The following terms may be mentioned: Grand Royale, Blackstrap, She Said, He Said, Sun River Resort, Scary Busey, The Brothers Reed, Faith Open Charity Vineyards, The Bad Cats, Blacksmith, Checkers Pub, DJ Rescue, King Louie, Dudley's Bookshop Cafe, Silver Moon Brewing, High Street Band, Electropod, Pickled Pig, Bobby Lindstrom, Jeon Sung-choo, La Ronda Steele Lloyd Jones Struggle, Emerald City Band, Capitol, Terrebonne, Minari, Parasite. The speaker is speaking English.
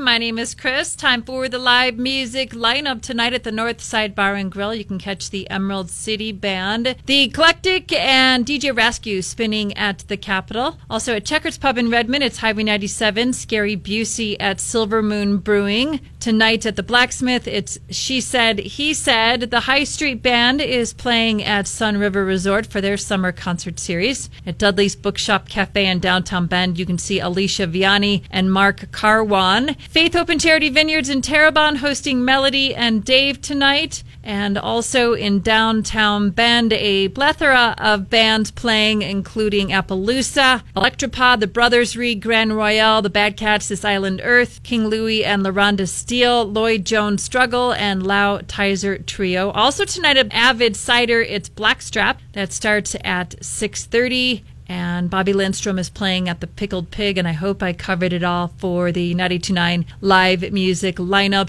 My name is Chris. Time for the live music lineup tonight at the Northside Bar and Grill. You can catch the Emerald City Band, the Eclectic, and DJ Rescue spinning at the Capitol. Also at Checkers Pub in Redmond, it's Highway 97, Scary Busey at Silver Moon Brewing. Tonight at the Blacksmith, it's She Said, He Said. The High Street Band is playing at Sun River Resort for their summer concert series. At Dudley's Bookshop Cafe in downtown Bend, you can see Alicia Vianney and Mark Carwan. Faith Open Charity Vineyards in Terrebonne hosting Melody and Dave tonight. And also in downtown Bend, a plethora of bands playing, including Appaloosa, Electropod, The Brothers Reed, Grand Royale, The Bad Cats, This Island Earth, King Louie and La Ronda Steele, Lloyd Jones Struggle, and Lau Tizer Trio. Also tonight at Avid Cider, it's Blackstrap. That starts at 6:30. And Bobby Lindstrom is playing at the Pickled Pig, and I hope I covered it all for the 92.9 live music lineup.